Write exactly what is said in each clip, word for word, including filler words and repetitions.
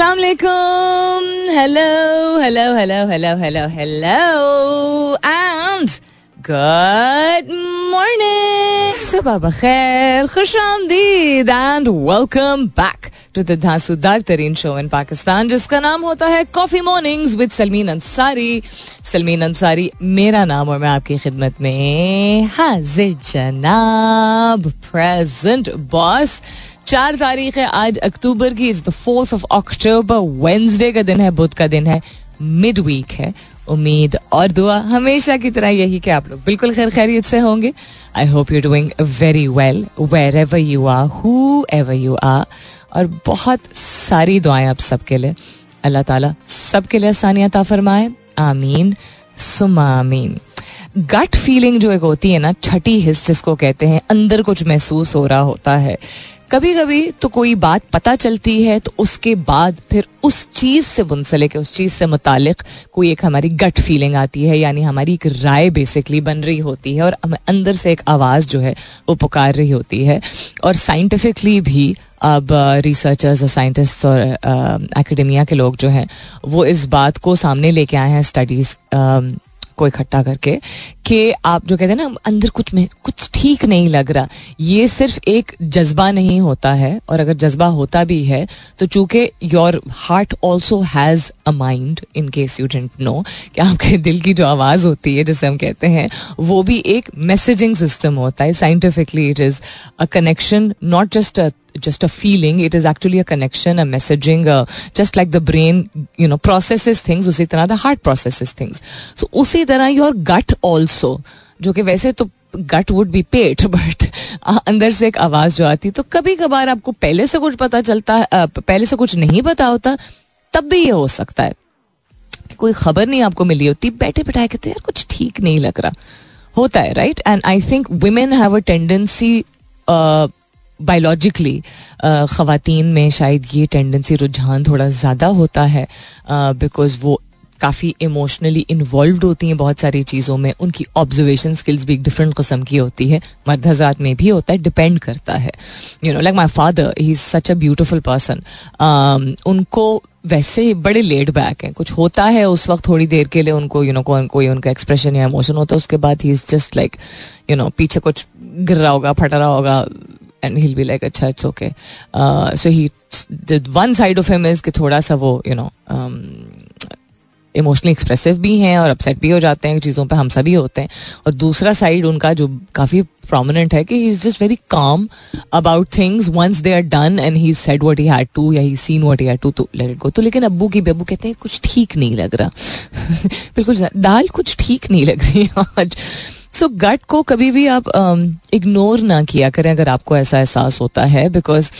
अस्सलाम वालेकुम, hello hello hello hello hello hello and good morning, सुबह बखैर, खुशामदीद and welcome back to the धांसूदार तरीन शो इन पाकिस्तान जिसका नाम होता है coffee mornings with Salmeen Ansari. Salmeen Ansari मेरा नाम और मैं आपकी खिदमत में हाजिर जनाब। प्रेजेंट बॉस, चार तारीख है आज अक्टूबर की, is the fourth of October, Wednesday का दिन है, बुध का दिन है, मिड वीक है। उम्मीद और दुआ हमेशा की तरह यही कि आप लोग बिल्कुल खैर खैरियत से होंगे। I hope you doing very well wherever you are, whoever you are, और बहुत सारी दुआएं आप सबके लिए। अल्लाह ताला सबके लिए आसानियां अता फरमाए, आमीन सुमा आमीन। गट फीलिंग जो एक होती है ना, छठी हिस्स जिसको कहते हैं, अंदर कुछ महसूस हो रहा होता है। कभी कभी तो कोई बात पता चलती है तो उसके बाद फिर उस चीज़ से मुंसलिक, उस चीज़ से मुतालिक कोई एक हमारी गट फीलिंग आती है, यानी हमारी एक राय बेसिकली बन रही होती है और हमें अंदर से एक आवाज़ जो है वो पुकार रही होती है। और साइंटिफिकली भी अब रिसर्चर्स और साइंटिस्ट और एकेडमिया के लोग जो हैं वो इस बात को सामने लेके आए हैं स्टडीज़ को इकट्ठा करके, कि आप जो कहते हैं ना अंदर कुछ में कुछ ठीक नहीं लग रहा, ये सिर्फ एक जज्बा नहीं होता है। और अगर जज्बा होता भी है तो चूंकि your heart also has a mind, in case you don't know, कि आपके दिल की जो आवाज़ होती है जिसे हम कहते हैं वो भी एक मैसेजिंग सिस्टम होता है। Scientifically it is a connection, not just a just a feeling, it is actually a connection, a messaging, uh, just like the brain, you know, processes things, उसी तरह the heart processes things. So उसी तरह your gut also, जो कि वैसे तो gut would be pet, but uh, अंदर से एक आवाज़ जो आती है। तो कभी कभार आपको पहले से कुछ पता चलता है, uh, पहले से कुछ नहीं पता होता, तब भी ये हो सकता है कि कोई खबर नहीं आपको मिली होती, बैठे बैठाए कहते यार कुछ ठीक नहीं लग रहा होता है, right? And I think women have a tendency, uh, biologically ख़वातीन में शायद ये टेंडेंसी, रुझान थोड़ा ज़्यादा होता है, बिकॉज़ वो काफ़ी इमोशनली इन्वॉल्व्ड होती हैं बहुत सारी चीज़ों में। उनकी ऑब्जर्वेशन स्किल्स भी एक डिफरेंट किस्म की होती है, मर्द हज़रात में भी होता है, डिपेंड करता है। You know like my father, he is such a beautiful person, उनको वैसे ही बड़े लेड बैक हैं, कुछ होता है उस वक्त थोड़ी देर के लिए उनको, यू नो कोई उनका एक्सप्रेशन या इमोशन होता है, उसके बाद he is just like you know पीछे कुछ गिर रहा होगा, फट रहा होगा, and he'll be like अच्छा it's okay. uh, so he the one side of him is कि थोड़ा सा वो you know um, emotionally expressive भी हैं और upset भी हो जाते हैं चीज़ों पे, हम सभी होते हैं। और दूसरा साइड उनका जो काफ़ी prominent है कि he is just very calm about things once they are done and he said what he had to या he seen what he had to तो let it go। तो लेकिन अब्बू की बेबू कहते हैं कुछ ठीक नहीं लग रहा बिल्कुल दाल कुछ ठीक नहीं लग रही है आज। सो so, गट को कभी भी आप इग्नोर um, ना किया करें अगर आपको ऐसा एहसास होता है, बिकॉज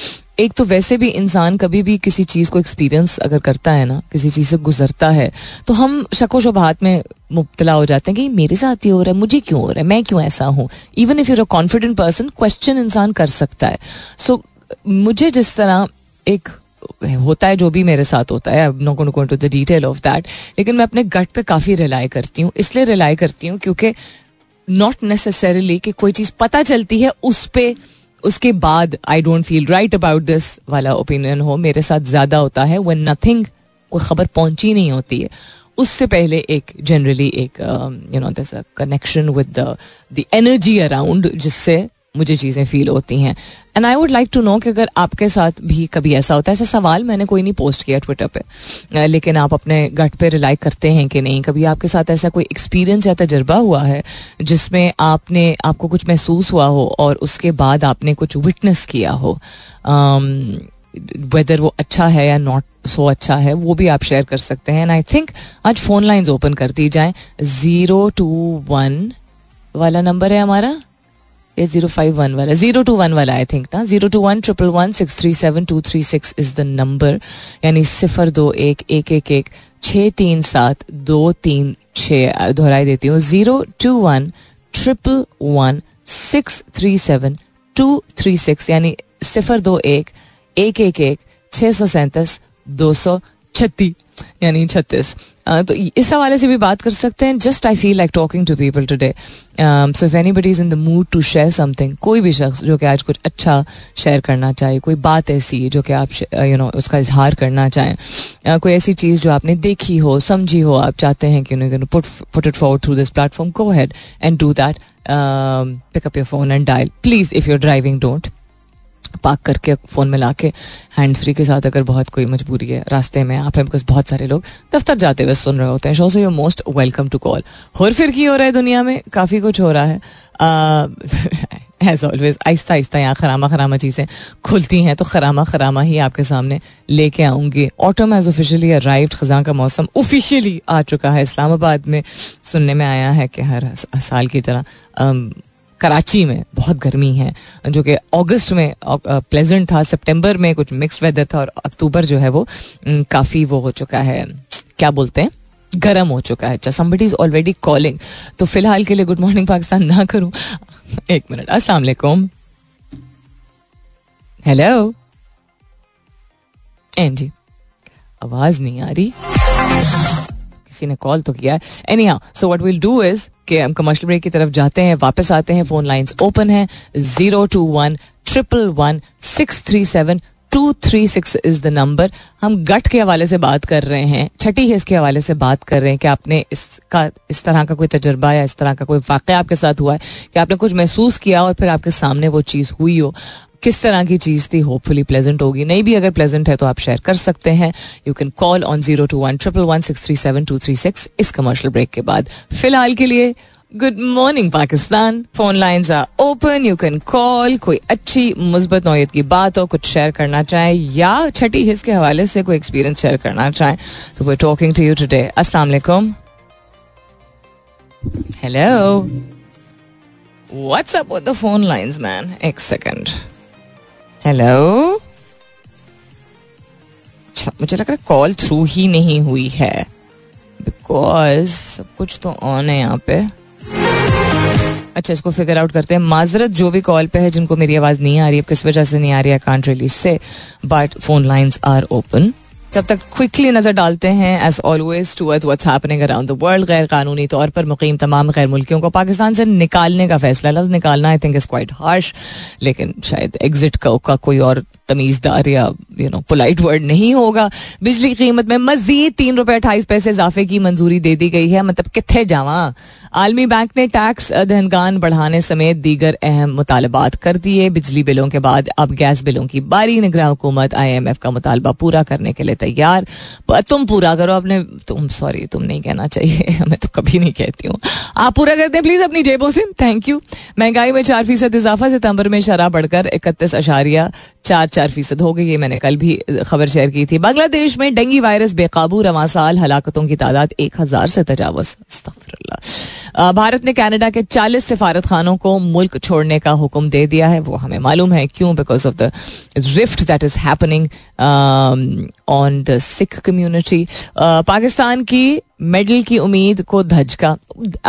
एक तो वैसे भी इंसान कभी भी किसी चीज़ को एक्सपीरियंस अगर करता है ना, किसी चीज़ से गुजरता है, तो हम शको शुबहात में मुब्तला हो जाते हैं कि मेरे साथ ही हो रहा है, मुझे क्यों हो रहा है, मैं क्यों ऐसा हूँ। Even if you're a confident person, question इंसान कर सकता है। सो so, मुझे जिस तरह एक होता है जो भी मेरे साथ होता है, I'm not going to go into the detail of that, लेकिन मैं अपने गट पर काफ़ी रिलाई करती हूँ। इसलिए रिलाई करती हूँ क्योंकि नॉट नेसेसरीली कि कोई चीज़ पता चलती है उस पे उसके बाद I don't feel right about this वाला ओपिनियन हो। मेरे साथ ज़्यादा होता है व्हेन नथिंग, कोई ख़बर पहुंची नहीं होती है, उससे पहले एक जनरली एक you know this connection with the energy around जिससे मुझे चीज़ें फ़ील होती हैं। And I would like to know कि अगर आपके साथ भी कभी ऐसा होता है। ऐसा सवाल मैंने कोई नहीं पोस्ट किया ट्विटर पे, लेकिन आप अपने गट पे रिलाई करते हैं कि नहीं? कभी आपके साथ ऐसा कोई एक्सपीरियंस या तजर्बा हुआ है जिसमें आपने आपको कुछ महसूस हुआ हो और उसके बाद आपने कुछ विटनेस किया हो, वेदर um, वो अच्छा है या नॉट सो अच्छा है, वो भी आप शेयर कर सकते हैं। एंड आई थिंक आज फ़ोन लाइन्स ओपन कर दी जाएँ। ज़ीरो टू वन वाला नंबर है हमारा, जीरो फाइव वन वाला, जीरो टू वन वाला आई थिंक ना, zero two one triple one six three seven two three six is the number, यानी सिफर दो एक एक एक एक छः तीन सात दो तीन छः। दोहराई देती हूँ, zero two one triple one six three seven two three six, यानी सिफर दो एक एक एक एक छः सौ सैंतीस दो सौ छत्ती यानी छत्तीस. तो इस हवाले से भी बात कर सकते हैं. Just I feel like talking to people today. So if anybody is in the mood to share something, कोई भी शख्स जो कि आज कुछ अच्छा शेयर करना चाहे, कोई बात ऐसी जो कि आप यू नो उसका इजहार करना चाहें, कोई ऐसी चीज़ जो आपने देखी हो, समझी हो, आप चाहते हैं कि you know put it forward through this platform, go ahead and do that. Pick up your phone and dial please. If you're driving don't park करके फ़ोन में ला के हैंड फ्री के साथ, अगर बहुत कोई मजबूरी है रास्ते में आप हैं, बिकॉज बहुत सारे लोग दफ्तर जाते हुए सुन रहे होते हैं. So you most welcome to call. और फिर की हो रहा है दुनिया में, काफ़ी कुछ हो रहा है. एज ऑलवेज आहिस्ता आहिस्ता यहाँ खरामा खरामा चीज़ें खुलती हैं, तो खरामा खरामा ही आपके सामने लेके आऊँगी. Autumn has officially arrived. ख़ज़ां का मौसम ऑफिशियली आ चुका है. इस्लामाबाद में सुनने में आया है कि हर साल की तरह um, कराची में बहुत गर्मी है, जो कि अगस्त में प्लेजेंट था, सितंबर में कुछ मिक्स्ड वेदर था, और अक्टूबर जो है वो काफ़ी वो हो चुका है, क्या बोलते हैं, गर्म हो चुका है. अच्छा, somebody is already calling. तो फिलहाल के लिए गुड मॉर्निंग पाकिस्तान ना करूं. एक मिनट. अस्सलाम वालेकुम. हेलो. एन जी आवाज़ नहीं आ रही, किसी ने कॉल तो किया है. Anyhow, so what we'll do is कि हम कमर्शियल ब्रेक की तरफ जाते हैं, वापस आते हैं. फोन लाइंस ओपन हैं. Zero two one triple one six three seven two three six is the number. हम गट के हवाले से बात कर रहे हैं, छठी हिस्स के हवाले से बात कर रहे हैं कि आपने इसका इस तरह का कोई तजर्बा या इस तरह का कोई वाक़या आपके साथ हुआ है कि आपने कुछ महसूस किया और फिर आपके सामने वो चीज़ हुई हो. किस तरह की चीज़ थी? होपफुली प्लेजेंट होगी, नहीं भी अगर प्लेजेंट है तो आप शेयर कर सकते हैं. You can call on zero two one triple one six three seven two three six इस कमर्शियल ब्रेक के बाद. फिलहाल के लिए good morning Pakistan. Phone lines are open. You can call. कोई अच्छी मुस्बत नौयत की बात हो, कुछ शेयर करना चाहें, या छठी हिस्स के हवाले से कोई एक्सपीरियंस शेयर करना चाहें, तो we are talking to you today. अस्सलाम वालेकुम. Hello. What's up with the phone lines man. एक सेकंड. हेलो. अच्छा, मुझे लग रहा है कॉल थ्रू ही नहीं हुई है, बिकॉज सब कुछ तो ऑन है यहाँ पे. अच्छा, इसको फिगर आउट करते हैं. माजरत जो भी कॉल पे है, जिनको मेरी आवाज़ नहीं आ रही है, किस वजह से नहीं आ रही है, I can't really say, but phone lines are open. जब तक क्विकली नज़र डालते हैं as always towards what's happening around the world. गैर कानूनी तौर पर मुकीम तमाम गैर मुल्कियों को पाकिस्तान से निकालने का फैसला. लफ्ज़ निकालना I think is quite harsh, लेकिन शायद एग्जिट का, का कोई और तमीज़दार या यू नो पोलाइट वर्ड नहीं होगा. बिजली की कीमत में मजीद तीन रुपये अट्ठाईस पैसे इजाफे की मंजूरी दे दी गई है. मतलब किथे जावां. आलमी बैंक ने टैक्स दहनगान बढ़ाने समेत दीगर अहम मुतालबात कर दिए. बिजली बिलों के बाद अब गैस बिलों की बारी. निगरान हुकूमत आई एम एफ का मुतालबा पूरा करने के लिए तैयार. तुम पूरा करो अपने, तुम सॉरी तुम नहीं कहना चाहिए, मैं तो कभी नहीं कहती हूँ, आप पूरा करते हैं प्लीज़ अपनी जेबों से. Thank you. महंगाई में चार फीसद इजाफा. सितंबर में शरह बढ़कर इकतीस अशारिया चार चार फीसद हो गई. ये मैंने कल भी खबर शेयर की थी. बांग्लादेश में डेंगू वायरस बेकाबू. रवां साल हलाकतों की तादाद एक हज़ार से तजावज़. अस्तग़फ़िरुल्लाह. भारत ने कनाडा के चालीस सिफारत खानों को मुल्क छोड़ने का हुक्म दे दिया है. वो हमें मालूम है क्यों, because of the rift that is happening on the Sikh community. Pakistan की मेडल की उम्मीद को धचका.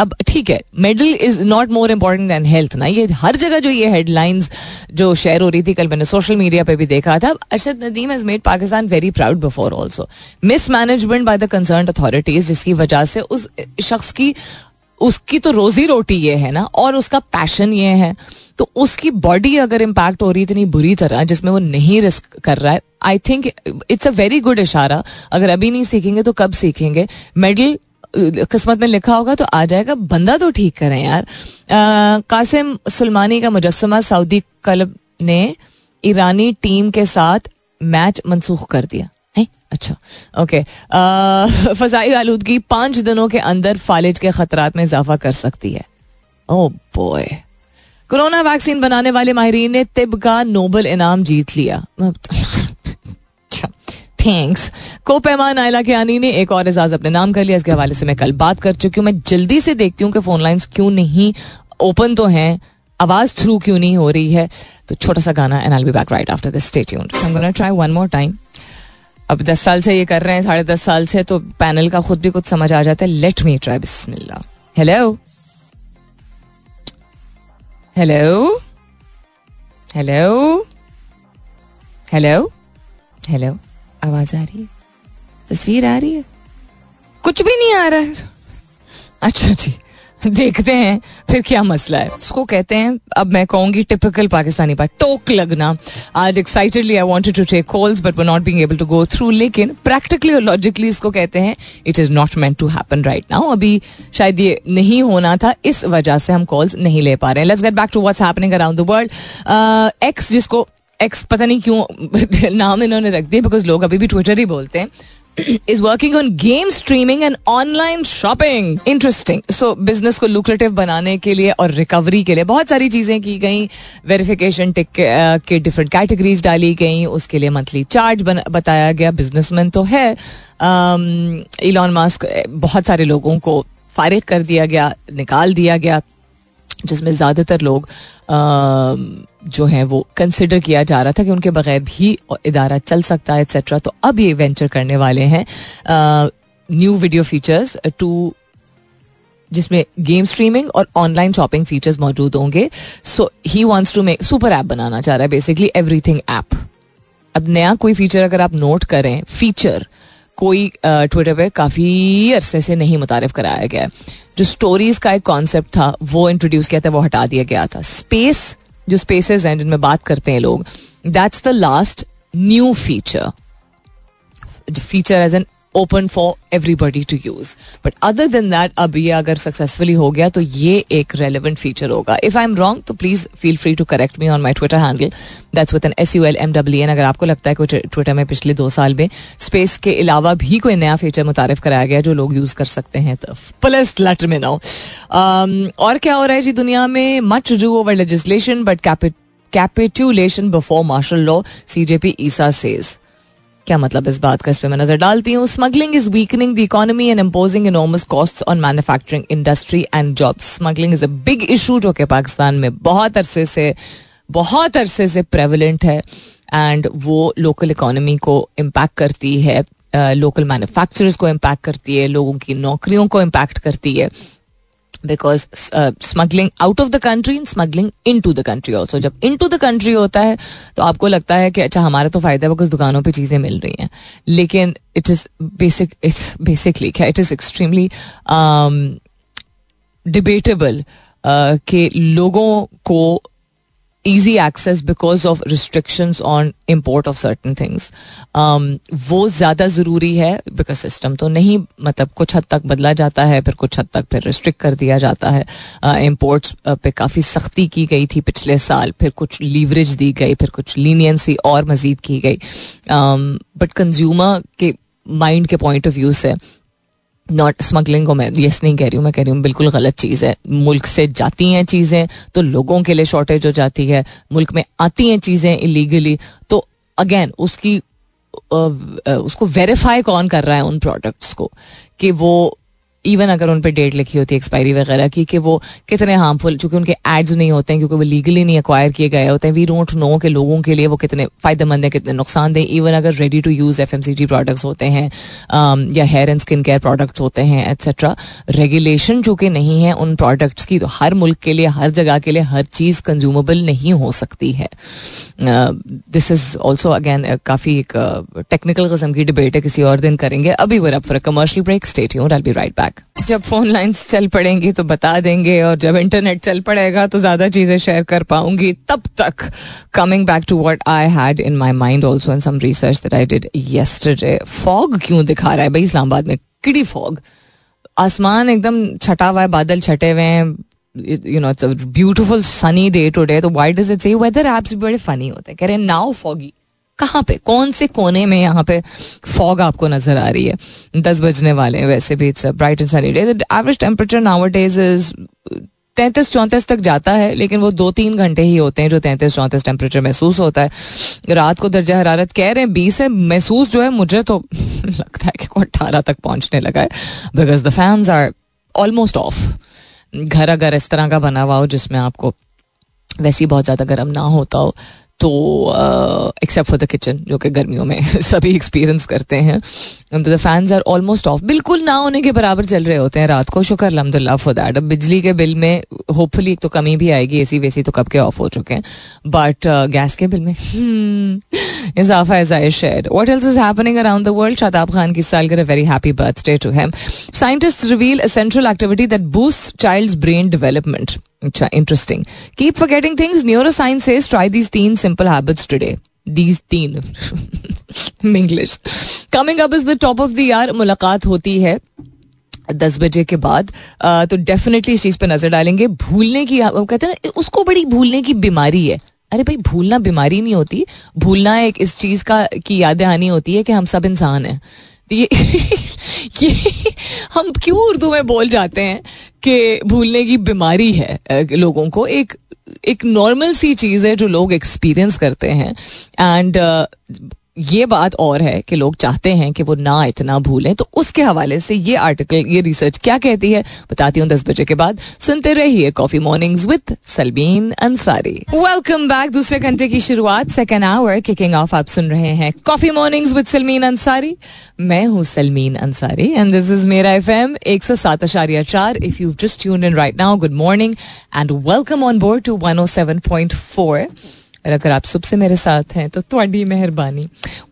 अब ठीक है, medal is not more important than health ना. ये हर जगह जो ये हेडलाइंस जो शेयर हो रही थी, कल मैंने सोशल मीडिया पे भी देखा था. Arshad Nadeem has made Pakistan very proud before also. Mismanagement by the concerned authorities, जिसकी वजह से उस शख्स की उसकी तो रोजी रोटी ये है ना, और उसका पैशन ये है, तो उसकी बॉडी अगर इम्पैक्ट हो रही इतनी बुरी तरह जिसमें वो नहीं रिस्क कर रहा है, I think it's a very good इशारा. अगर अभी नहीं सीखेंगे तो कब सीखेंगे? मेडल किस्मत में लिखा होगा तो आ जाएगा, बंदा तो ठीक करें यार. आ, कासिम सुलेमानी का मुजस्समा सऊदी क्लब ने ईरानी टीम के साथ मैच मनसूख कर दिया. अच्छा, ओके. फ़ज़ाई आलूदगी पाँच दिनों के अंदर फालिज के ख़तरात में इजाफा कर सकती है. Oh boy. कोरोना वैक्सीन बनाने वाले माहिरीन ने तिब का नोबेल इनाम जीत लिया. थैंक्स. को पैमान आयला कियानी ने एक और एजाज़ अपने नाम कर लिया. इसके हवाले से मैं कल बात कर चुकी हूँ. मैं जल्दी से देखती हूँ कि फ़ोन लाइन्स क्यों नहीं ओपन तो हैं, आवाज़ थ्रू क्यों नहीं हो रही है. तो छोटा सा गाना and I will be back right after this. Stay tuned. I am gonna try one more time. अब दस साल से ये कर रहे हैं, साढ़े दस साल से, तो पैनल का खुद भी कुछ समझ आ जाता है. Let me try. बिस्मिल्लाह. Hello hello hello hello hello. आवाज आ रही है? तस्वीर आ रही है? कुछ भी नहीं आ रहा है. अच्छा जी, देखते हैं फिर क्या मसला है. उसको कहते हैं, अब मैं कहूंगी टिपिकल पाकिस्तानी बात, टोक लगना. आज excitedly I wanted to take calls but were not being able to go through, लेकिन प्रैक्टिकली और लॉजिकली इसको कहते हैं it is not meant to happen right now. अभी शायद ये नहीं होना था, इस वजह से हम कॉल्स नहीं ले पा रहे हैं. Let's get back to what's happening around the world. X, जिसको एक्स पता नहीं क्यों नाम इन्होंने रख दिया, बिकॉज लोग अभी भी ट्विटर ही बोलते हैं, is working on game streaming and online shopping. Interesting. So, business को lucrative बनाने के लिए और recovery के लिए बहुत सारी चीज़ें की गई. Verification tick के different categories डाली गई. उसके लिए monthly charge बताया गया. Businessman तो है. Elon Musk, बहुत सारे लोगों को फारिग कर दिया गया, निकाल दिया गया, जिसमें ज़्यादातर लोग जो हैं वो कंसिडर किया जा रहा था कि उनके बगैर भी इदारा चल सकता है एट्सेट्रा. तो अब ये वेंचर करने वाले हैं न्यू वीडियो फीचर्स टू, जिसमें गेम स्ट्रीमिंग और ऑनलाइन शॉपिंग फीचर्स मौजूद होंगे. So he wants to make super app बनाना चाह रहा है, बेसिकली एवरीथिंग ऐप. अब नया कोई फीचर अगर आप नोट करें, फीचर कोई ट्विटर पे काफ़ी अरसे से नहीं मुतारिफ कराया गया है. जो स्टोरीज़ का एक कॉन्सेप्ट था वो इंट्रोड्यूस किया था, वो हटा दिया गया था. स्पेस, जो स्पेसेस हैं जिनमें बात करते हैं लोग, that's the last new feature. Feature as an open for everybody to use. But other than that, अब ये अगर सक्सेसफुली हो गया तो ये एक रेलिवेंट फीचर होगा. इफ आई एम रॉन्ग तो please feel free to correct me on my Twitter handle, that's with N S U L M W N. अगर आपको लगता है कि ट्विटर में पिछले दो साल में स्पेस के अलावा भी कोई नया फीचर मुतारिफ कराया गया जो लोग यूज कर सकते हैं तो प्लस लेटर में नाउ. और क्या हो रहा है जी दुनिया में? Much do over legislation but capitulation before martial law, C J P Isa says. क्या मतलब इस बात का, इस पर मैं नजर डालती हूँ. Smuggling is weakening the economy and imposing enormous costs on manufacturing industry and jobs. Smuggling is a big issue जो कि पाकिस्तान में बहुत अरसे से बहुत अरसे से प्रेवलेंट है, एंड वो लोकल इकोनॉमी को इम्पैक्ट करती है, लोकल मैन्युफैक्चरर्स को इम्पैक्ट करती है, लोगों की नौकरियों को इम्पैक्ट करती है. Because smuggling out of the country and smuggling in to the country also. जब इन टू द कंट्री होता है तो आपको लगता है कि अच्छा हमारा तो फायदा है बिकॉज दुकानों पर चीज़ें मिल रही हैं, लेकिन it is basic it's basically क्या इट इज़ एक्सट्रीमली डिबेटेबल कि लोगों को easy access because of restrictions on import of certain things वो ज़्यादा ज़रूरी है. बिकॉज सिस्टम तो नहीं, मतलब कुछ हद तक बदला जाता है, फिर कुछ हद तक फिर रिस्ट्रिक्ट कर दिया जाता है. इम्पोर्ट्स uh, पे काफ़ी सख्ती की गई थी पिछले साल, फिर कुछ लीवरेज दी गई, फिर कुछ लीनियंसी और मज़ीद की गई. बट um, कंज्यूमर के माइंड के पॉइंट ऑफ व्यू से नॉट स्मगलिंग को मैं यस नहीं कह रही हूँ, मैं कह रही हूँ बिल्कुल गलत चीज़ है. मुल्क से जाती हैं चीज़ें तो लोगों के लिए शॉर्टेज हो जाती है, मुल्क में आती हैं चीज़ें इलीगली तो अगेन उसकी उसको वेरीफाई कौन कर रहा है उन प्रोडक्ट्स को, कि वो इवन अगर उन पर डेट लिखी होती है एक्सपायरी वगैरह की कि वो कितने हार्मफुल, चूँकि उनके एड्स नहीं होते हैं क्योंकि वो लीगली नहीं एक्वायर किए गए होते हैं. वी डोंट नो कि लोगों के लिए वो कितने फ़ायदेमंद हैं, कितने नुकसानदेह. इवन अगर ready to use FMCG products होते हैं um, या hair and skin care products होते हैं एट्सेट्रा, रेगुलेशन चूँकि नहीं है उन प्रोडक्ट्स की, तो हर मुल्क के लिए, हर जगह के लिए हर चीज़ कंज्यूमेबल नहीं हो सकती है. दिस इज़ ऑल्सो अगैन काफ़ी एक टेक्निकल किस्म की डिबेट है, किसी और दिन करेंगे. अभी we're up for a commercial break, stay tuned, I will be right back. जब फोन लाइंस चल पड़ेंगी तो बता देंगे, और जब इंटरनेट चल पड़ेगा तो ज्यादा चीजें शेयर कर पाऊंगी. तब तक coming back to what I had in my mind also and some research that I did yesterday. Fog क्यों दिखा रहा है भाई इस्लामाबाद में? किडी फॉग, आसमान एकदम छटा हुआ है, बादल छटे हुए हैं. You know it's a beautiful sunny day today, तो why does it say weather apps भी बड़े फनी होते हैं. कह रहे हैं नाउ फॉगी. कहाँ पे, कौन से कोने में यहाँ पे फॉग आपको नजर आ रही है? दस बजने वाले हैं, वैसे भी it's bright and sunny day. The average temperature nowadays is तैंतीस चौंतीस तक जाता है, लेकिन वो दो तीन घंटे ही होते हैं जो तैंतीस चौंतीस टेम्परेचर महसूस होता है. रात को दर्जा हरारत कह रहे हैं बीस है, महसूस जो है मुझे तो लगता है कि को अट्ठारह तक पहुँचने लगा है, because the fans are almost off. घर अगर इस तरह का बना हुआ हो जिसमें आपको वैसे ही बहुत ज़्यादा गर्म ना होता हो तो एक्सेप्ट फॉर द किचन जो कि गर्मियों में सभी एक्सपीरियंस करते हैं. The fans are almost off, बिल्कुल ना होने के बराबर चल रहे होते हैं रात को. शुक्र अल्हम्दुलिल्लाह फॉर दैट. अब बिजली के बिल में होपफुली एक तो कमी भी आएगी, एसी वेसी तो कब के ऑफ हो चुके हैं, बट गैस के बिल में इजाफा है ज़ाहिर शेर. What else is happening around the world? Shadab Khan की सालगिरह, very happy birthday to him. Scientists reveal a central activity that boost child's brain development. अच्छा, interesting. Keep forgetting things, neuroscience says try these तीन simple habits today. These तीन English. Coming up is the top of the year. मुलाकात होती है दस बजे के बाद, तो डेफिनेटली इस चीज पे नजर डालेंगे. भूलने की, कहते हैं उसको बड़ी भूलने की बीमारी है. अरे भाई, भूलना बीमारी नहीं होती, भूलना एक इस चीज का की याद दहानी होती है कि हम सब इंसान हैं. ये ये हम क्यों उर्दू में बोल जाते हैं कि भूलने की बीमारी है लोगों को. एक एक नॉर्मल सी चीज़ है जो लोग एक्सपीरियंस करते हैं. एंड ये बात और है कि लोग चाहते हैं कि वो ना इतना भूलें. तो उसके हवाले से ये आर्टिकल, ये रिसर्च क्या कहती है, बताती हूँ दस बजे के बाद. सुनते रहिए coffee mornings with Salmeen Ansari. Welcome back. दूसरे घंटे की शुरुआत, सेकेंड आवर किकिंग ऑफ. आप सुन रहे हैं coffee mornings with Salmeen Ansari. मैं हूँ Salmeen Ansari and this is मेरा एफ एम एक सौ सात दशमलव चार. If you just tuned in right now, good morning and welcome on board to one O seven point four. और अगर आप सुबह से मेरे साथ हैं तो थोड़ी मेहरबानी.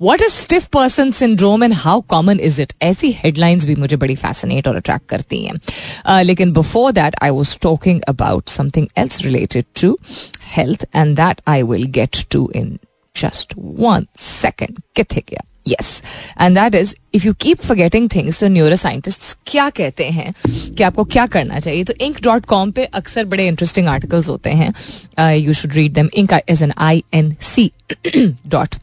What is stiff person syndrome and how common is it? ऐसी हेडलाइंस भी मुझे बड़ी फैसिनेट और अट्रैक्ट करती हैं. uh, लेकिन before that I was talking about something else related to health and that I will get to in just one second. किथे गया? Yes, and that is if you keep forgetting things. तो neuroscientists क्या कहते हैं कि आपको क्या करना चाहिए? तो इंक डॉट कॉम पे अक्सर बड़े इंटरेस्टिंग आर्टिकल्स होते हैं, you should read them. Ink as N I N C dot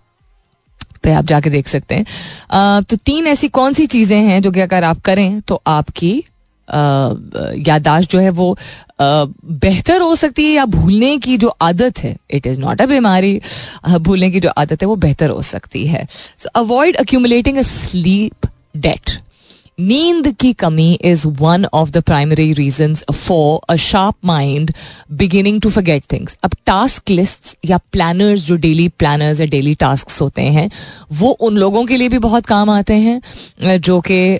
पे आप जाके देख सकते हैं. uh, तो तीन ऐसी कौन सी चीजें हैं जो कि अगर आप करें तो आपकी uh, याददाश्त जो है वो Uh, बेहतर हो सकती है, या भूलने की जो आदत है, इट इज़ नॉट अ बीमारी, भूलने की जो आदत है वो बेहतर हो सकती है. So avoid accumulating a sleep debt. नींद की कमी is one of the primary reasons for a sharp mind beginning to forget things. अब टास्क लिस्ट्स या प्लानर्स, जो डेली प्लानर्स या डेली टास्क होते हैं, वो उन लोगों के लिए भी बहुत काम आते हैं जो कि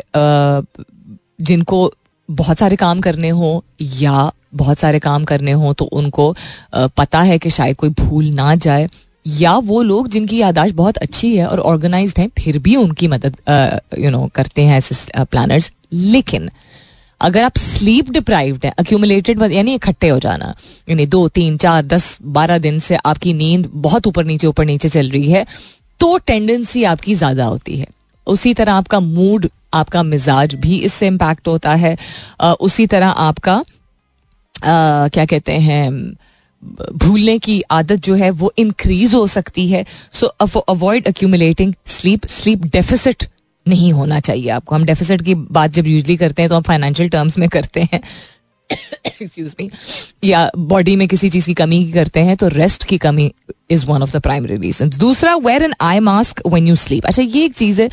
जिनको बहुत सारे काम करने हों या बहुत सारे काम करने हों तो उनको पता है कि शायद कोई भूल ना जाए, या वो लोग जिनकी याददाश्त बहुत अच्छी है और ऑर्गेनाइज्ड हैं फिर भी उनकी मदद यू नो करते हैं ऐसे प्लानर्स. लेकिन अगर आप स्लीप डिप्राइव्ड हैं, अक्यूमुलेटेड यानी इकट्ठे हो जाना, यानी दो तीन चार दस बारह दिन से आपकी नींद बहुत ऊपर नीचे ऊपर नीचे चल रही है, तो टेंडेंसी आपकी ज़्यादा होती है. उसी तरह आपका मूड, आपका मिजाज भी इससे इम्पैक्ट होता है. उसी तरह आपका Uh, क्या कहते हैं, भूलने की आदत जो है वो इंक्रीज हो सकती है. So avoid accumulating sleep. Sleep deficit नहीं होना चाहिए आपको. हम डेफिसिट की बात जब यूजली करते हैं तो हम फाइनेंशियल टर्म्स में करते हैं, एक्सक्यूज मी, या बॉडी में किसी चीज की कमी करते हैं. तो रेस्ट की कमी is one of the primary reasons. दूसरा, wear an eye mask when you sleep. अच्छा, ये एक चीज है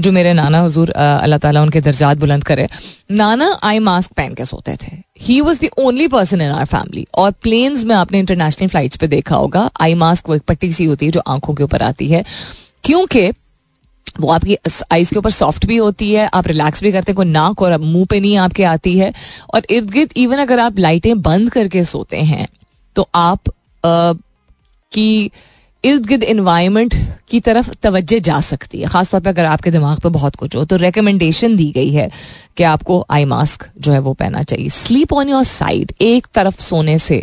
जो मेरे नाना हुजूर, अल्लाह ताला उनके दर्जात बुलंद करे, नाना आई मास्क पहन के सोते थे. He was the only person in our family. और प्लेन्स में आपने इंटरनेशनल फ्लाइट्स पे देखा होगा, आई मास्क वो एक पट्टी सी होती है जो आंखों के ऊपर आती है, क्योंकि वो आपकी आइज़ के ऊपर सॉफ्ट भी होती है, आप रिलैक्स भी करते हैं, कोई नाक और मुंह पे नहीं आपके आती है. और इर्द गिर्द, इवन अगर आप लाइटें बंद करके सोते हैं तो आप आ, की इर्द गिर्द इन्वायरमेंट की तरफ तवज्जो जा सकती है, खासतौर पे अगर आपके दिमाग पे बहुत कुछ हो. तो रिकमेंडेशन दी गई है कि आपको आई मास्क जो है वो पहनना चाहिए. स्लीप ऑन योर साइड, एक तरफ सोने से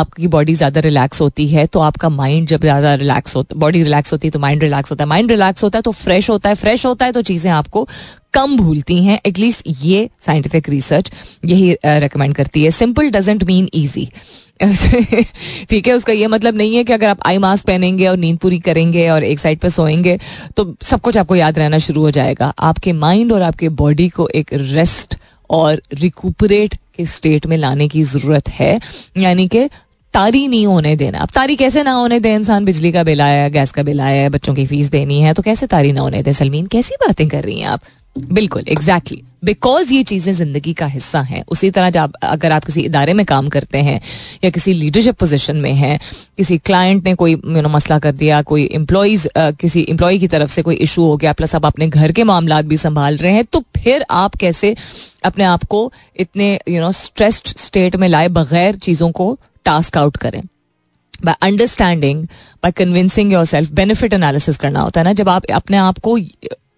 आपकी बॉडी ज़्यादा रिलैक्स होती है, तो आपका माइंड जब ज़्यादा रिलैक्स होता, बॉडी रिलैक्स होती है तो माइंड रिलैक्स होता है, माइंड रिलैक्स होता है तो फ्रेश होता है, फ्रेश होता है तो चीज़ें आपको कम भूलती हैं. एटलीस्ट ये साइंटिफिक रिसर्च यही रिकमेंड करती है. सिंपल डजेंट मीन ईजी, ठीक है? उसका ये मतलब नहीं है कि अगर आप आई मास्क पहनेंगे और नींद पूरी करेंगे और एक साइड पर सोएंगे तो सब कुछ आपको याद रहना शुरू हो जाएगा. आपके माइंड और आपके बॉडी को एक रेस्ट और रिकूपरेट के स्टेट में लाने की ज़रूरत है, यानी कि तारी नहीं होने देना. अब तारी कैसे ना होने दे इंसान? बिजली का बिल आया, गैस का बिल आया, बच्चों की फीस देनी है, तो कैसे तारी ना होने दे? सलमीन, कैसी बातें कर रही हैं आप? बिल्कुल एग्जैक्टली exactly. बिकॉज ये चीज़ें जिंदगी का हिस्सा हैं. उसी तरह आप, अगर आप किसी इदारे में काम करते हैं या किसी लीडरशिप पोजीशन में हैं, किसी क्लाइंट ने कोई यू नो मसला कर दिया, कोई एम्प्लॉयज़ किसी एम्प्लॉय की तरफ से कोई इशू हो गया, प्लस आप अपने घर के मामलात भी संभाल रहे हैं, तो फिर आप कैसे अपने आप को इतने यू नो स्ट्रेस्ड स्टेट में लाए बगैर चीज़ों को टास्क आउट करें. By understanding, by convincing yourself. Benefit analysis करना होता है ना, जब आप अपने आप को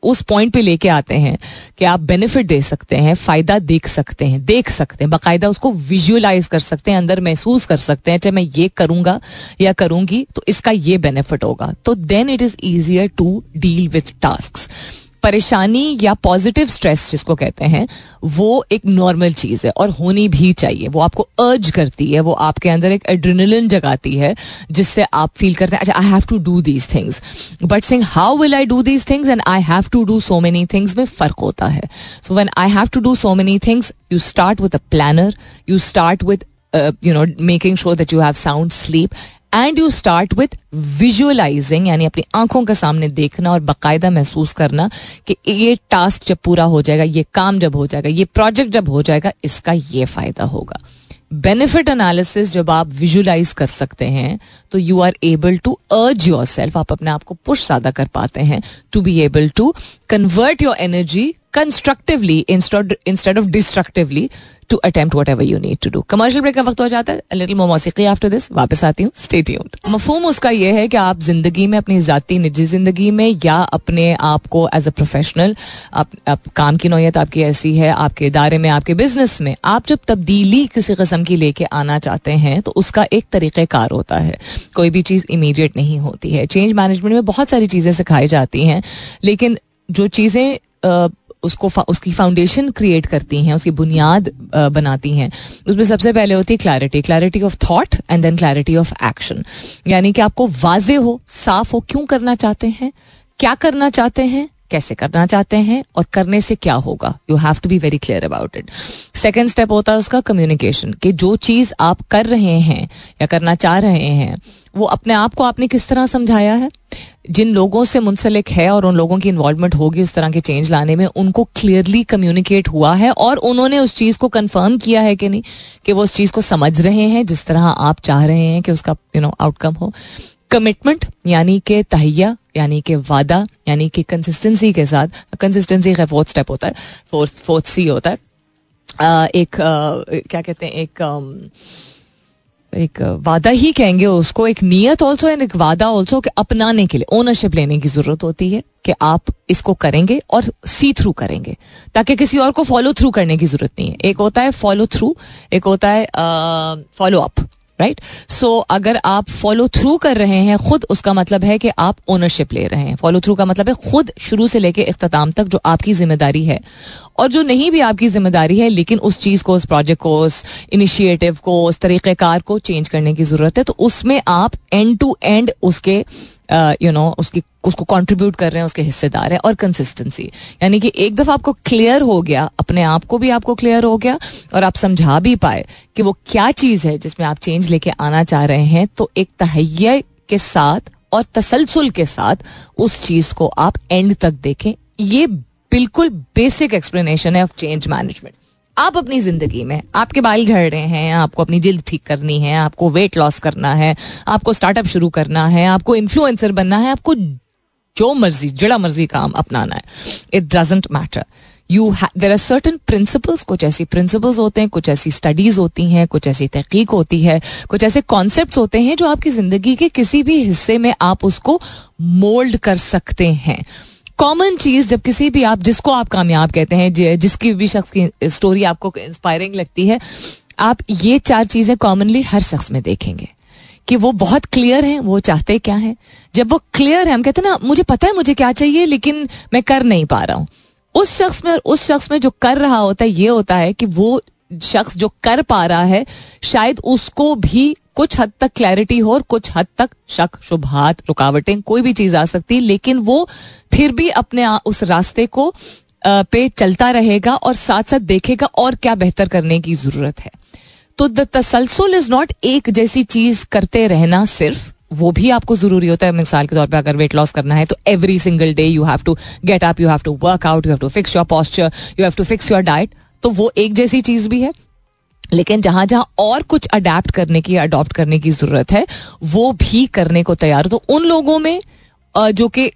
उस पॉइंट पे लेके आते हैं कि आप बेनिफिट दे सकते हैं, फायदा देख सकते हैं, देख सकते हैं बाकायदा, उसको विजुअलाइज कर सकते हैं, अंदर महसूस कर सकते हैं, चाहे मैं ये करूंगा या करूंगी तो इसका ये बेनिफिट होगा, तो then it is easier to deal with tasks. परेशानी या पॉजिटिव स्ट्रेस जिसको कहते हैं वो एक नॉर्मल चीज़ है और होनी भी चाहिए. वो आपको अर्ज करती है, वो आपके अंदर एक एड्रेनलिन जगाती है जिससे आप फील करते हैं अच्छा I have to do these things, but saying how will I do these things and I have to do so many things में फ़र्क होता है. So when I have to do so many things you start with a planner, you start with you know making sure that you have sound sleep and you start with visualising, यानी अपनी आंखों के सामने देखना और बाकायदा महसूस करना कि ये टास्क जब पूरा हो जाएगा, ये काम जब हो जाएगा, ये प्रोजेक्ट जब हो जाएगा, इसका ये फायदा होगा. बेनिफिट एनालिसिस जब आप विजुअलाइज कर सकते हैं तो you are able to urge yourself, आप अपने आप को पुश ज्यादा कर पाते हैं to be able to convert your energy constructively instead of destructively to attempt whatever you need to do. Commercial break का वक्त हो जाता है, a little more music after this, वापस आती हूँ, stay tuned. मफहूम उसका ये है कि आप जिंदगी में, अपनी ज़ाती निजी जिंदगी में या अपने आप को एज अ प्रोफेशनल, आप काम की नौयत आपकी ऐसी है, आपके इदारे में, आपके बिजनेस में, आप जब तब्दीली किसी किस्म की लेके आना चाहते हैं तो उसका एक तरीक़ेकार होता है. कोई भी चीज़ इमीडिएट नहीं होती है. चेंज मैनेजमेंट में बहुत सारी चीज़ें सिखाई जाती हैं, लेकिन जो चीज़ें उसको उसकी फाउंडेशन क्रिएट करती हैं, उसकी बुनियाद बनाती हैं, उसमें सबसे पहले होती है clarity, clarity of thought and then clarity of action. यानी कि आपको वाजे हो, साफ हो क्यों करना चाहते हैं, क्या करना चाहते हैं, कैसे करना चाहते हैं और करने से क्या होगा. You have to be very clear about it. Second step होता है उसका कम्युनिकेशन, कि जो चीज़ आप कर रहे हैं या करना चाह रहे हैं वो अपने आप को आपने किस तरह समझाया है. जिन लोगों से मुंसलिक है और उन लोगों की इन्वॉल्वमेंट होगी उस तरह के चेंज लाने में, उनको क्लियरली कम्युनिकेट हुआ है और उन्होंने उस चीज़ को कंफर्म किया है कि नहीं, कि वो उस चीज़ को समझ रहे हैं जिस तरह आप चाह रहे हैं कि उसका यू नो आउटकम हो. कमिटमेंट यानी कि तहिया, यानी कि वादा, यानी कि कंसिस्टेंसी के साथ. कंसिस्टेंसी का फोर्थ स्टेप होता है, फोर्थ फोर्थ सी होता है. uh, एक uh, क्या कहते हैं, एक um, एक वादा ही कहेंगे उसको, एक नीयत ऑल्सो एंड एक वादा ऑल्सो, के अपनाने के लिए ओनरशिप लेने की ज़रूरत होती है कि आप इसको करेंगे और सी थ्रू करेंगे ताकि किसी और को फॉलो थ्रू करने की ज़रूरत नहीं है. एक होता है फॉलो थ्रू, एक होता है फॉलो अप, राइट. सो अगर आप फॉलो थ्रू कर रहे हैं खुद, उसका मतलब है कि आप ओनरशिप ले रहे हैं. फॉलो थ्रू का मतलब है खुद शुरू से लेके इख्तिताम तक जो आपकी जिम्मेदारी है, और जो नहीं भी आपकी जिम्मेदारी है लेकिन उस चीज़ को, उस प्रोजेक्ट को, उस इनिशिएटिव को, उस तरीक़ेकार को चेंज करने की ज़रूरत है, तो उसमें आप एंड टू एंड उसके यू नो उसकी उसको कंट्रीब्यूट कर रहे हैं, उसके हिस्सेदार हैं. और कंसिस्टेंसी यानी कि एक दफ़ा आपको क्लियर हो गया, अपने आप को भी आपको क्लियर हो गया और आप समझा भी पाए कि वो क्या चीज़ है जिसमें आप चेंज लेके आना चाह रहे हैं, तो एक तहैया के साथ और तसलसल के साथ उस चीज़ को आप एंड तक देखें. ये बिल्कुल बेसिक एक्सप्लेनेशन है ऑफ चेंज मैनेजमेंट. आप अपनी ज़िंदगी में, आपके बाल झड़ रहे हैं, आपको अपनी जिल्द ठीक करनी है, आपको वेट लॉस करना है, आपको स्टार्टअप शुरू करना है, आपको इन्फ्लुएंसर बनना है, आपको जो मर्जी जड़ा मर्जी काम अपनाना है, it doesn't matter. You there are certain principles, कुछ ऐसी प्रिंसिपल्स होते हैं, कुछ ऐसी स्टडीज़ होती हैं, कुछ ऐसी तहकीक होती है, कुछ ऐसे कॉन्सेप्ट्स होते हैं जो आपकी ज़िंदगी के किसी भी हिस्से में आप उसको मोल्ड कर सकते हैं. कॉमन चीज़ जब किसी भी आप जिसको आप कामयाब कहते हैं, जिसकी भी शख्स की स्टोरी आपको इंस्पायरिंग लगती है, आप ये चार चीज़ें कॉमनली हर शख्स में देखेंगे कि वो बहुत क्लियर हैं, वो चाहते क्या हैं. जब वो क्लियर है, हम कहते हैं ना मुझे पता है मुझे क्या चाहिए लेकिन मैं कर नहीं पा रहा हूँ, उस शख्स में और उस शख्स में जो कर रहा होता है ये होता है कि वो शख्स जो कर पा रहा है शायद उसको भी कुछ हद तक क्लैरिटी हो और कुछ हद तक शक, शुबहात, रुकावटें, कोई भी चीज़ आ सकती है, लेकिन वो फिर भी अपने उस रास्ते को पे चलता रहेगा और साथ साथ देखेगा और क्या बेहतर करने की ज़रूरत है. तो द तसलसल इज़ नॉट एक जैसी चीज़ करते रहना सिर्फ, वो भी आपको जरूरी होता है. मिसाल के तौर पर अगर वेट लॉस करना है तो every single day you have to get up, you have to work out, you have to fix your posture, you have to fix your diet. तो वो एक जैसी चीज भी है, लेकिन जहां जहां और कुछ अडेप्ट करने की, अडॉप्ट करने की जरूरत है, वो भी करने को तैयार हो. तो उन लोगों में जो कि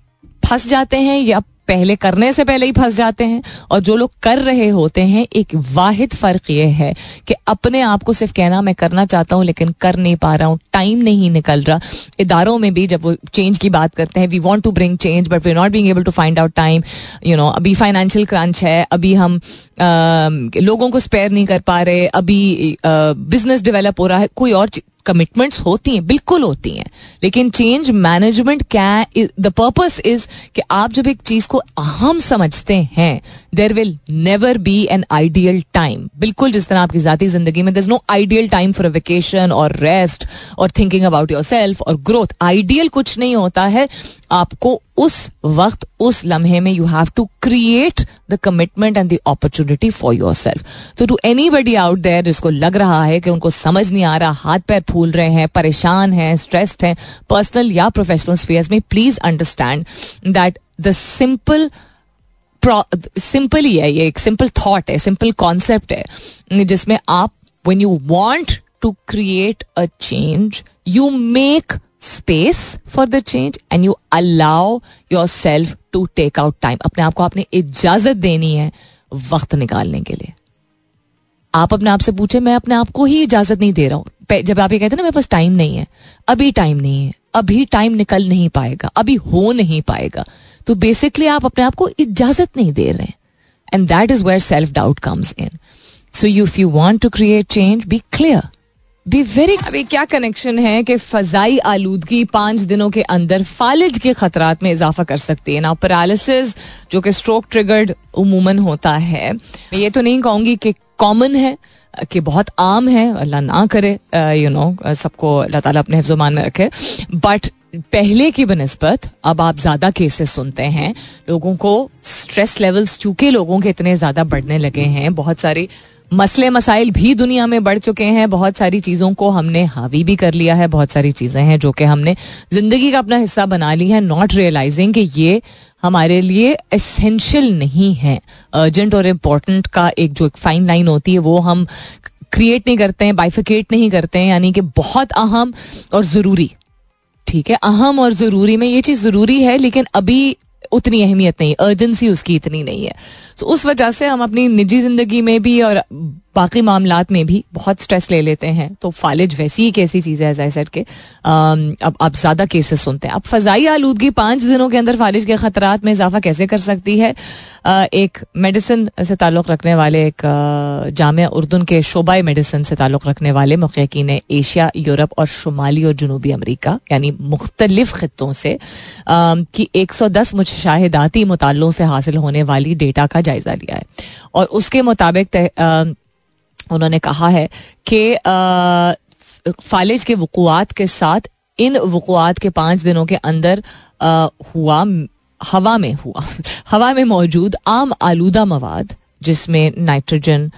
फंस जाते हैं या पहले करने से पहले ही फंस जाते हैं, और जो लोग कर रहे होते हैं, एक वाहिद फर्क ये है कि अपने आप को सिर्फ कहना मैं करना चाहता हूँ लेकिन कर नहीं पा रहा हूँ, टाइम नहीं निकल रहा. इदारों में भी जब वो चेंज की बात करते हैं, we want to bring change but we not being able to find out time, you know अभी फाइनेंशियल क्रंच है, अभी हम आ, लोगों को स्पेयर नहीं कर पा रहे, अभी बिजनेस डेवलप हो रहा है, कोई और कमिटमेंट्स होती हैं, बिल्कुल होती हैं, लेकिन चेंज मैनेजमेंट क्या, द पर्पस इज कि आप जब एक चीज को अहम समझते हैं, there will never be an ideal time. बिल्कुल जिस तरह आपकी ज़ाती जिंदगी में there is no ideal time for vacation और रेस्ट और थिंकिंग अबाउट योरसेल्फ और ग्रोथ, आइडियल कुछ नहीं होता है. आपको उस वक्त, उस लम्हे में you have to create the commitment and the opportunity for yourself. तो टू एनीबडी आउट देयर जिसको लग रहा है कि उनको समझ नहीं आ रहा, हाथ पैर फूल रहे हैं, परेशान हैं, स्ट्रेस्ड हैं, पर्सनल या प्रोफेशनल स्फीयर्स में, please understand that the simple simple ही है, ये एक सिंपल थॉट है, सिंपल कॉन्सेप्ट है, जिसमें आप when you want to create a change you make space for the change and you allow yourself to take out time. अपने आप को आपने इजाजत देनी है वक्त निकालने के लिए. आप अपने आप से पूछे, मैं अपने आप को ही इजाजत नहीं दे रहा हूं. जब आप ये कहते हैं ना मेरे पास टाइम नहीं है, अभी टाइम नहीं है, अभी टाइम निकल नहीं पाएगा, अभी हो नहीं पाएगा, तो बेसिकली आप अपने आप को इजाजत नहीं दे रहे हैं. And that is where self doubt comes in. So you if you want to create change, be clear, be very. अभी क्या कनेक्शन है कि फजाई आलूदगी पांच दिनों के अंदर फालिज के खतरात में इजाफा कर सकती है. ना पैरालिसिस जो कि स्ट्रोक ट्रिगर्ड उमूमन होता है, ये तो नहीं कहूँगी कि कॉमन है, कि बहुत आम है, अल्लाह ना करे, यू नो सबको अल्लाह ताला अपने हिफ्ज़-ओ-मान में रखे, बट पहले की बनस्बत अब आप ज़्यादा केसेस सुनते हैं. लोगों को स्ट्रेस लेवल्स चूँकि लोगों के इतने ज़्यादा बढ़ने लगे हैं, बहुत सारे मसले मसाइल भी दुनिया में बढ़ चुके हैं, बहुत सारी चीज़ों को हमने हावी भी कर लिया है, बहुत सारी चीज़ें हैं जो कि हमने ज़िंदगी का अपना हिस्सा बना ली है, नॉट रियलाइजिंग कि ये हमारे लिए एसेंशियल नहीं है. अर्जेंट और इम्पोर्टेंट का एक जो एक फाइन लाइन होती है वो हम क्रिएट नहीं करते हैं, बाइफिकेट नहीं करते हैं, यानी कि बहुत अहम और ज़रूरी. ठीक है, अहम और ज़रूरी में ये चीज़ ज़रूरी है लेकिन अभी उतनी अहमियत नहीं, अर्जेंसी उसकी इतनी नहीं है. तो so, उस वजह से हम अपनी निजी ज़िंदगी में भी और बाकी मामलात में भी बहुत स्ट्रेस ले लेते हैं. तो फालिज वैसी ही कैसी चीज़ है, एज आई सेड के अब आप ज़्यादा केसेस सुनते हैं. अब फ़ज़ाई आलूदगी पाँच दिनों के अंदर फालिज के ख़तरात में इजाफा कैसे कर सकती है. आ, एक मेडिसिन से ताल्लुक़ रखने वाले, एक जामे उर्दन के शोबाए मेडिसिन से ताल्लुक़ रखने वाले मुखिकीन एशिया, यूरोप और शुमाली और जनूबी अमरीका यानी मुख्तलिफ ख़ित्तों से आ, की एक सौ दस मुशाहिदाती मुतालों से हासिल होने वाली डेटा का जायज़ा लिया है. और उसके मुताबिक उन्होंने कहा है कि फालिज के वक़ुआत के साथ इन वक़ुआत के पाँच दिनों के अंदर आ, हुआ हवा में हुआ हवा में मौजूद आम आलूदा मवाद जिसमें nitrogen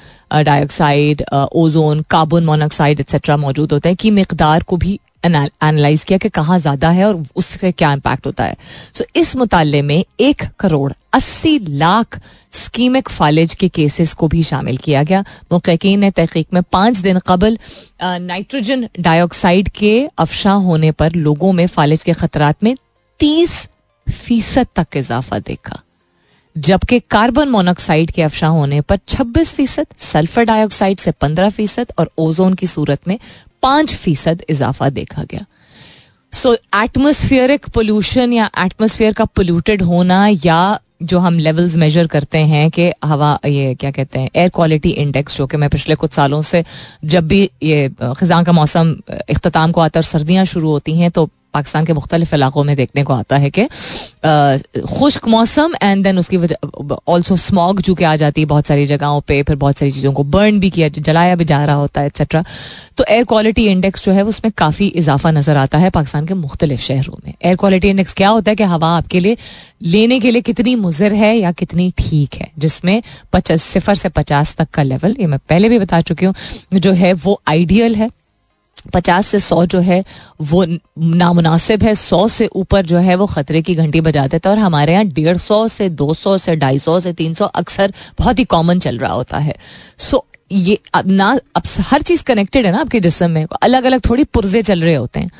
dioxide, ozone, carbon monoxide etcetera मौजूद होते हैं, की मकदार को भी एनालाइज किया कि कहाँ ज़्यादा है और उसका क्या इम्पैक्ट होता है. सो इस मुताले में एक करोड़ अस्सी लाख स्कीमिक फालिज के केसेस को भी शामिल किया गया. मुहक़क़ीन ने तहक़ीक़ में पाँच दिन कबल नाइट्रोजन डाइऑक्साइड के अफशा होने पर लोगों में फालिज के ख़तरात में तीस फीसद तक इजाफा देखा, जबकि कार्बन मोनोऑक्साइड के अफशा होने पर छब्बीस फीसद, सल्फर डाइऑक्साइड से पंद्रह फीसद और ओजोन की सूरत में पाँच फीसद इजाफा देखा गया. सो एटमॉस्फेरिक पोल्यूशन या एटमॉस्फेयर का पोल्यूटेड होना या जो हम लेवल्स मेजर करते हैं कि हवा, ये क्या कहते हैं एयर क्वालिटी इंडेक्स, जो कि मैं पिछले कुछ सालों से जब भी ये ख़िज़ां का मौसम इख्तिताम को आता है और सर्दियाँ शुरू होती हैं तो पाकिस्तान के मुख्तलिफ इलाकों में देखने को आता है कि खुश्क मौसम एंड देन उसकी वजह ऑल्सो स्मॉग जो कि आ जाती है बहुत सारी जगहों पे, फिर बहुत सारी चीज़ों को बर्न भी किया, जलाया भी जा रहा होता है एक्सेट्रा. तो एयर क्वालिटी इंडेक्स जो है उसमें काफ़ी इजाफा नज़र आता है पाकिस्तान के मुख्तलिफ शहरों में. एयर क्वालिटी इंडेक्स क्या होता है कि हवा आपके लिए लेने के लिए कितनी मुज़र है या कितनी ठीक है, जिसमें पचास सिफर से पचास तक का लेवल, ये मैं पहले भी बता चुकी हूँ, जो है वो आइडियल है. पचास से सौ जो है वो नामुनासिब है, सौ से ऊपर जो है वो ख़तरे की घंटी बजा देता है. और हमारे यहाँ डेढ़ सौ से दो सौ से ढाई सौ से तीन सौ अक्सर बहुत ही कॉमन चल रहा होता है. सो ये अब ना अब हर चीज़ कनेक्टेड है ना आपके जिस्म में, अलग अलग थोड़ी पुर्जे चल रहे होते हैं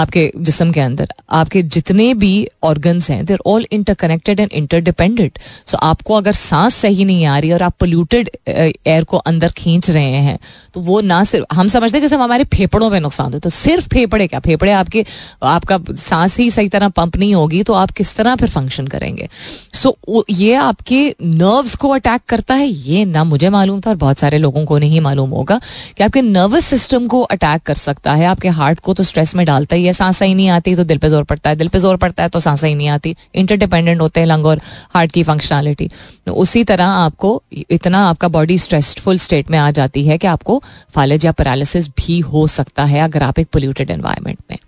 आपके जिस्म के अंदर. आपके जितने भी ऑर्गन्स हैं they are all interconnected and interdependent. So आपको अगर सांस सही नहीं आ रही और आप पोल्यूटेड एयर को अंदर खींच रहे हैं तो वो ना सिर्फ हम समझते हैं कि सिर्फ हमारे फेफड़ों में नुकसान होता है. तो सिर्फ फेफड़े क्या, फेफड़े आपके आपका सांस ही सही तरह पंप नहीं होगी तो आप किस तरह फिर फंक्शन करेंगे. सो so, ये आपके नर्व्स को अटैक करता है. ये ना मुझे मालूम था और बहुत सारे लोगों को नहीं मालूम होगा कि आपके नर्वस सिस्टम को अटैक कर सकता है. आपके हार्ट को तो स्ट्रेस में डालता है. ये सांस ही नहीं आती तो दिल पे जोर पड़ता है, दिल पे जोर पड़ता है तो सांस ही नहीं आती. इंटरडिपेंडेंट होते हैं लंग और हार्ट की फंक्शनैलिटी. उसी तरह आपको इतना आपका बॉडी स्ट्रेसफुल स्टेट में आ जाती है कि आपको फालज या पैरालिसिस भी हो सकता है अगर आप एक पोल्यूटेड एनवायरनमेंट में.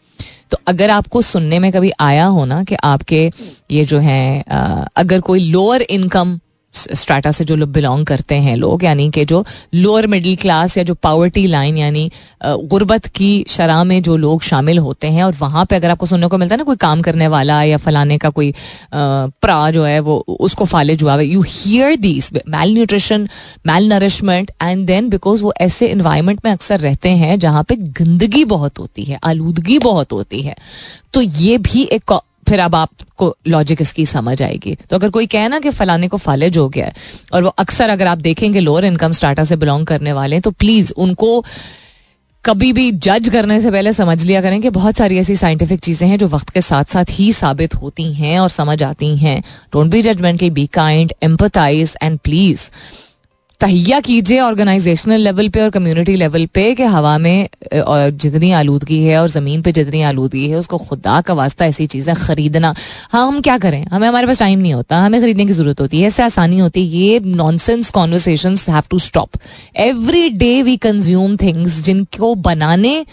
तो अगर आपको सुनने में कभी आया हो ना कि आपके ये जो है अगर कोई लोअर इनकम स्ट्राटा से जो लोग बिलोंग करते हैं लोग, यानी कि जो लोअर मिडिल क्लास या जो पावर्टी लाइन यानी गुर्बत की शरह में जो लोग शामिल होते हैं, और वहाँ पे अगर आपको सुनने को मिलता है ना कोई काम करने वाला या फलाने का कोई प्रा जो है वो उसको फालिज हुआ है, you hear this mail nutrition, mail nourishment, and then because वो ऐसे इन्वायरमेंट में अक्सर रहते हैं जहाँ पे गंदगी बहुत होती है, आलूदगी बहुत होती है. तो ये भी एक फिर अब आपको लॉजिक इसकी समझ आएगी. तो अगर कोई कहे ना कि फलाने को फालिज हो गया है, और वो अक्सर अगर आप देखेंगे लोअर इनकम स्ट्राटा से बिलोंग करने वाले हैं, तो प्लीज़ उनको कभी भी जज करने से पहले समझ लिया करें कि बहुत सारी ऐसी साइंटिफिक चीज़ें हैं जो वक्त के साथ साथ ही साबित होती हैं और समझ आती हैं. Don't be judgemental, be kind, empathise, and please तहिया कीजिए ऑर्गेनाइजेशनल लेवल पे और कम्युनिटी लेवल पे कि हवा में और जितनी आलूदगी है और ज़मीन पे जितनी आलूदगी है उसको खुदा का वास्ता ऐसी चीज़ें ख़रीदना. हाँ, हम क्या करें, हमें हमारे पास टाइम नहीं होता, हमें ख़रीदने की ज़रूरत होती है, इससे आसानी होती है. ये nonsense conversations have to stop. Every day we consume things जिनको बनाने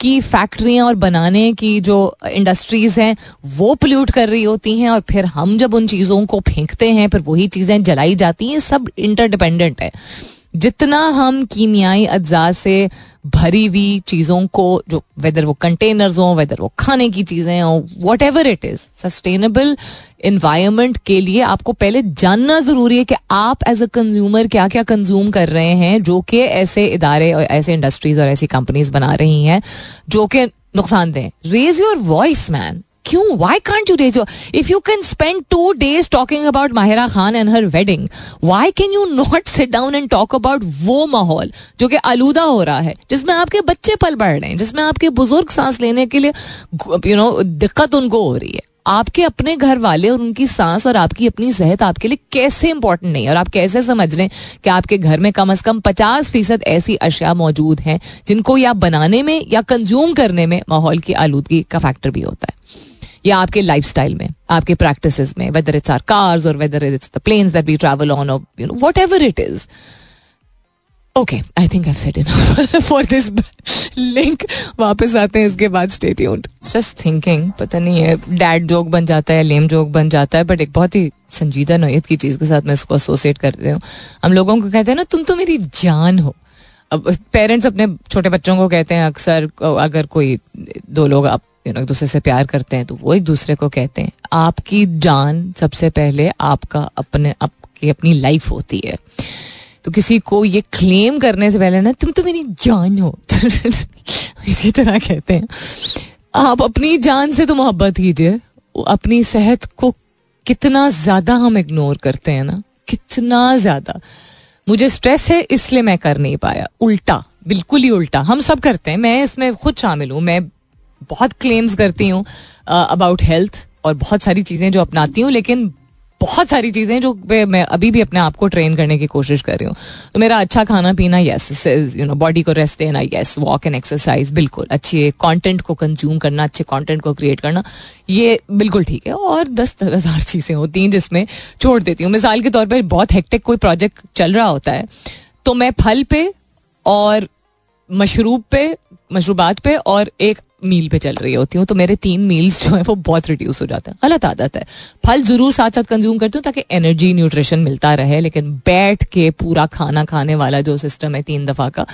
की फैक्ट्रियाँ और बनाने की जो इंडस्ट्रीज़ हैं वो पोल्यूट कर रही होती हैं, और फिर हम जब उन चीज़ों को फेंकते हैं फिर वही चीज़ें जलाई जाती हैं. सब इंटरडिपेंडेंट है. जितना हम कीमियाई अज्जा से भरी हुई चीज़ों को, जो वेदर वो कंटेनर्स हों, वेदर वो खाने की चीज़ें हों, whatever it is, sustainable environment के लिए आपको पहले जानना ज़रूरी है कि आप एज अ कंज्यूमर क्या क्या कंज्यूम कर रहे हैं जो कि ऐसे इदारे और ऐसे इंडस्ट्रीज़ और ऐसी कंपनीज बना रही हैं जो कि नुकसानदेह. Raise your voice man. क्यों? Why can't you raise your? If you can spend two days talking about Mahira Khan and her wedding, why can you not sit down and talk about वो माहौल जो कि आलूदा हो रहा है, जिसमें आपके बच्चे पल बढ़ रहे हैं, जिसमें आपके बुजुर्ग सांस लेने के लिए यू नो दिक्कत उनको हो रही है. आपके अपने घर वाले और उनकी सांस और आपकी अपनी सेहत आपके लिए कैसे इंपॉर्टेंट नहीं है, और आप कैसे समझ लें कि आपके घर में कम से कम पचास फीसद ऐसी अशिया मौजूद हैं जिनको या बनाने में या कंज्यूम करने में माहौल की आलूदगी का फैक्टर भी होता है, या आपके लाइफस्टाइल में, आपके प्रैक्टिसेस में, वेदर इट्स आवर कार्स और whether it's the planes that we travel on, और you know whatever it is. Okay, I think I have said enough for this link. वापस आते हैं इसके बाद. Stay tuned. जस्ट थिंकिंग, पता नहीं है डैड जोक बन जाता है, लेम जोक बन जाता है, बट एक बहुत ही संजीदा नोयत की चीज़ के साथ मैं इसको एसोसिएट करती हूँ. हम लोगों को कहते हैं ना तुम तो मेरी जान हो. अब पेरेंट्स अपने छोटे बच्चों को कहते हैं अक्सर, अगर कोई दो लोग आप यू नो एक दूसरे से प्यार करते हैं तो वो एक दूसरे को कहते हैं आपकी जान सबसे पहले आपका अपने आपकी अपनी लाइफ होती है. तो किसी को ये क्लेम करने से पहले ना तुम तो मेरी जान हो इसी तरह कहते हैं. आप अपनी जान से तो मोहब्बत कीजिए. अपनी सेहत को कितना ज़्यादा हम इग्नोर करते हैं ना, कितना ज़्यादा. मुझे स्ट्रेस है इसलिए मैं कर नहीं पाया. उल्टा, बिल्कुल ही उल्टा हम सब करते हैं. मैं इसमें खुद शामिल हूँ. मैं बहुत क्लेम्स करती हूँ अबाउट हेल्थ और बहुत सारी चीज़ें जो अपनाती हूँ, लेकिन बहुत सारी चीज़ें जो मैं अभी भी अपने आप को ट्रेन करने की कोशिश कर रही हूँ. तो मेरा अच्छा खाना पीना, येस, यू नो बॉडी को रेस्ट देना, येस, वॉक एंड एक्सरसाइज, बिल्कुल. अच्छे कंटेंट को कंज्यूम करना, अच्छे कंटेंट को क्रिएट करना, ये बिल्कुल ठीक है. और दस हज़ार चीज़ें होती हैं जिसमें छोड़ देती हूँ. मिसाल के तौर पर बहुत हेक्टिक कोई प्रोजेक्ट चल रहा होता है तो मैं फल पे और मशरूब पे मशरूबात पे और एक मील पे चल रही होती हूँ तो मेरे तीन मील्स जो है वो बहुत रिड्यूस हो जाते हैं. गलत आदत है. फल जरूर साथ साथ कंज्यूम करती हूँ ताकि एनर्जी न्यूट्रिशन मिलता रहे, लेकिन बैठ के पूरा खाना खाने वाला जो सिस्टम है तीन दफ़ा का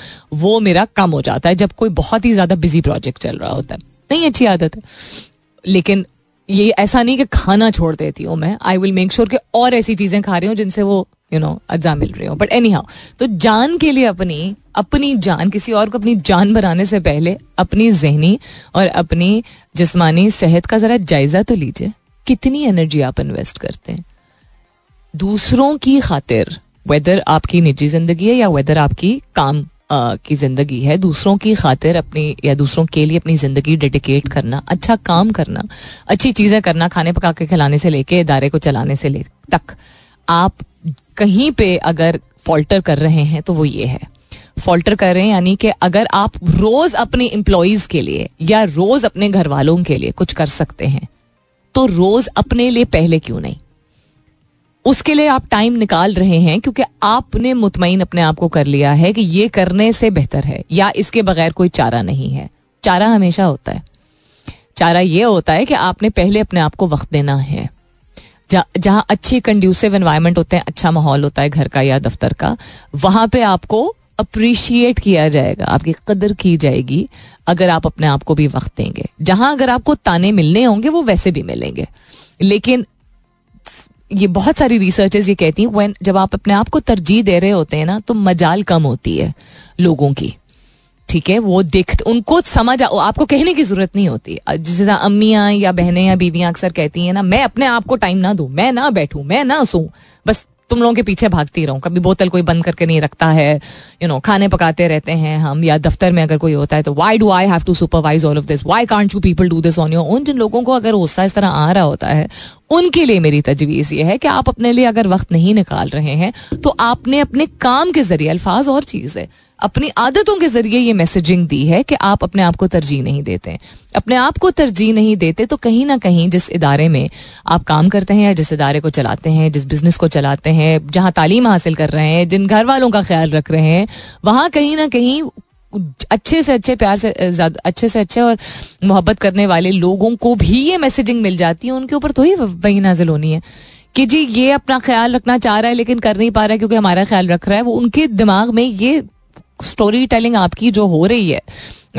वो मेरा कम हो जाता है जब कोई बहुत ही ज़्यादा बिजी प्रोजेक्ट चल रहा होता है. नहीं अच्छी आदत है, लेकिन ये ऐसा नहीं कि खाना छोड़ देती हूँ मैं. आई विल मेक श्योर कि और ऐसी चीज़ें खा रही हूँ जिनसे वो यू नो अज़ा मिल रही हो. बट एनी हाउ, तो जान के लिए अपनी अपनी जान, किसी और को अपनी जान बनाने से पहले अपनी जहनी और अपनी जिस्मानी सेहत का ज़रा जायज़ा तो लीजिए. कितनी एनर्जी आप इन्वेस्ट करते हैं दूसरों की खातिर, वेदर आपकी निजी ज़िंदगी है या वेदर आपकी काम आ, की ज़िंदगी है. दूसरों की खातिर अपनी या दूसरों के लिए अपनी ज़िंदगी डेडिकेट करना, अच्छा काम करना, अच्छी चीज़ें करना, खाने पका के खिलाने से लेके इदारे को चलाने से ले तक आप कहीं पे अगर फॉल्टर कर रहे हैं तो वो ये है, फॉल्टर कर रहे हैं यानी कि अगर आप रोज अपने एम्प्लॉयज के लिए या रोज अपने घर वालों के लिए कुछ कर सकते हैं तो रोज अपने लिए पहले क्यों नहीं? उसके लिए आप टाइम निकाल रहे हैं क्योंकि आपने मुतमईन अपने आप को कर लिया है कि ये करने से बेहतर है या इसके बगैर कोई चारा नहीं है. चारा हमेशा होता है. चारा ये होता है कि आपने पहले अपने आप को वक्त देना है. जहाँ अच्छे कंड्यूसिव एनवायरनमेंट होते हैं, अच्छा माहौल होता है घर का या दफ्तर का, वहाँ पे आपको अप्रिशिएट किया जाएगा, आपकी कदर की जाएगी अगर आप अपने आप को भी वक्त देंगे. जहाँ अगर आपको ताने मिलने होंगे वो वैसे भी मिलेंगे, लेकिन ये बहुत सारी रिसर्चेस ये कहती हैं व्हेन जब आप अपने आप को तरजीह दे रहे होते हैं ना तो मजाल कम होती है लोगों की. ठीक है, वो दिख उनको समझ आपको कहने की जरूरत नहीं होती. जैसे अम्मियाँ या बहनें या बीवियाँ अक्सर कहती हैं ना, मैं अपने आप को टाइम ना दूं, मैं ना बैठूं, मैं ना सोऊं, बस तुम लोगों के पीछे भागती रहूं. कभी बोतल कोई बंद करके नहीं रखता है, यू नो खाने पकाते रहते हैं हम, या दफ्तर में अगर कोई होता है तो why do I have to supervise all of this, why can't you people do this on your own. जिन लोगों को अगर गुस्सा इस तरह आ रहा होता है उनके लिए मेरी तजवीज़ ये है कि आप अपने लिए अगर वक्त नहीं निकाल रहे हैं तो आपने अपने काम के जरिए, अल्फाज और चीज़ है, अपनी आदतों के जरिए ये मैसेजिंग दी है कि आप अपने आप को तरजीह नहीं देते हैं. अपने आप को तरजीह नहीं देते तो कहीं ना कहीं जिस इदारे में आप काम करते हैं या जिस इदारे को चलाते हैं, जिस बिजनेस को चलाते हैं, जहाँ तालीम हासिल कर रहे हैं, जिन घर वालों का ख्याल रख रहे हैं, वहाँ कहीं ना कहीं अच्छे से अच्छे, प्यार से ज्यादा अच्छे से अच्छे और मोहब्बत करने वाले लोगों को भी ये मैसेजिंग मिल जाती है. उनके ऊपर तो ही वही नाजिल होनी है कि जी ये अपना ख्याल रखना चाह रहा है लेकिन कर नहीं पा रहा है क्योंकि हमारा ख्याल रख रहा है. वो उनके दिमाग में ये स्टोरी टेलिंग आपकी जो हो रही है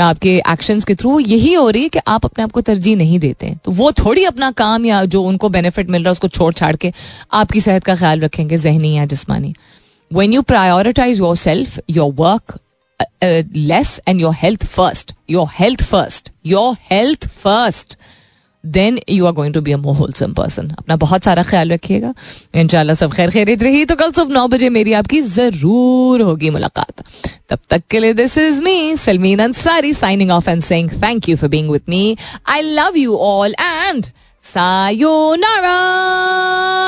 आपके एक्शंस के थ्रू, यही हो रही है कि आप अपने आप को तरजीह नहीं देते हैं. तो वो थोड़ी अपना काम या जो उनको बेनिफिट मिल रहा है उसको छोड़ छाड़ के आपकी सेहत का ख्याल रखेंगे, जहनी या जिस्मानी. When you prioritise yourself, your work less and your health first, your health first, your health first, then you are going to be a more wholesome person. अपना बहुत सारा ख्याल रखिएगा. इंशाल्लाह सब खैर खैरियत रही तो कल सुबह नौ बजे मेरी आपकी जरूर होगी मुलाकात. तब तक के लिए this is me Salmeen Ansari signing off and saying thank you for being with me. I love you all and sayonara.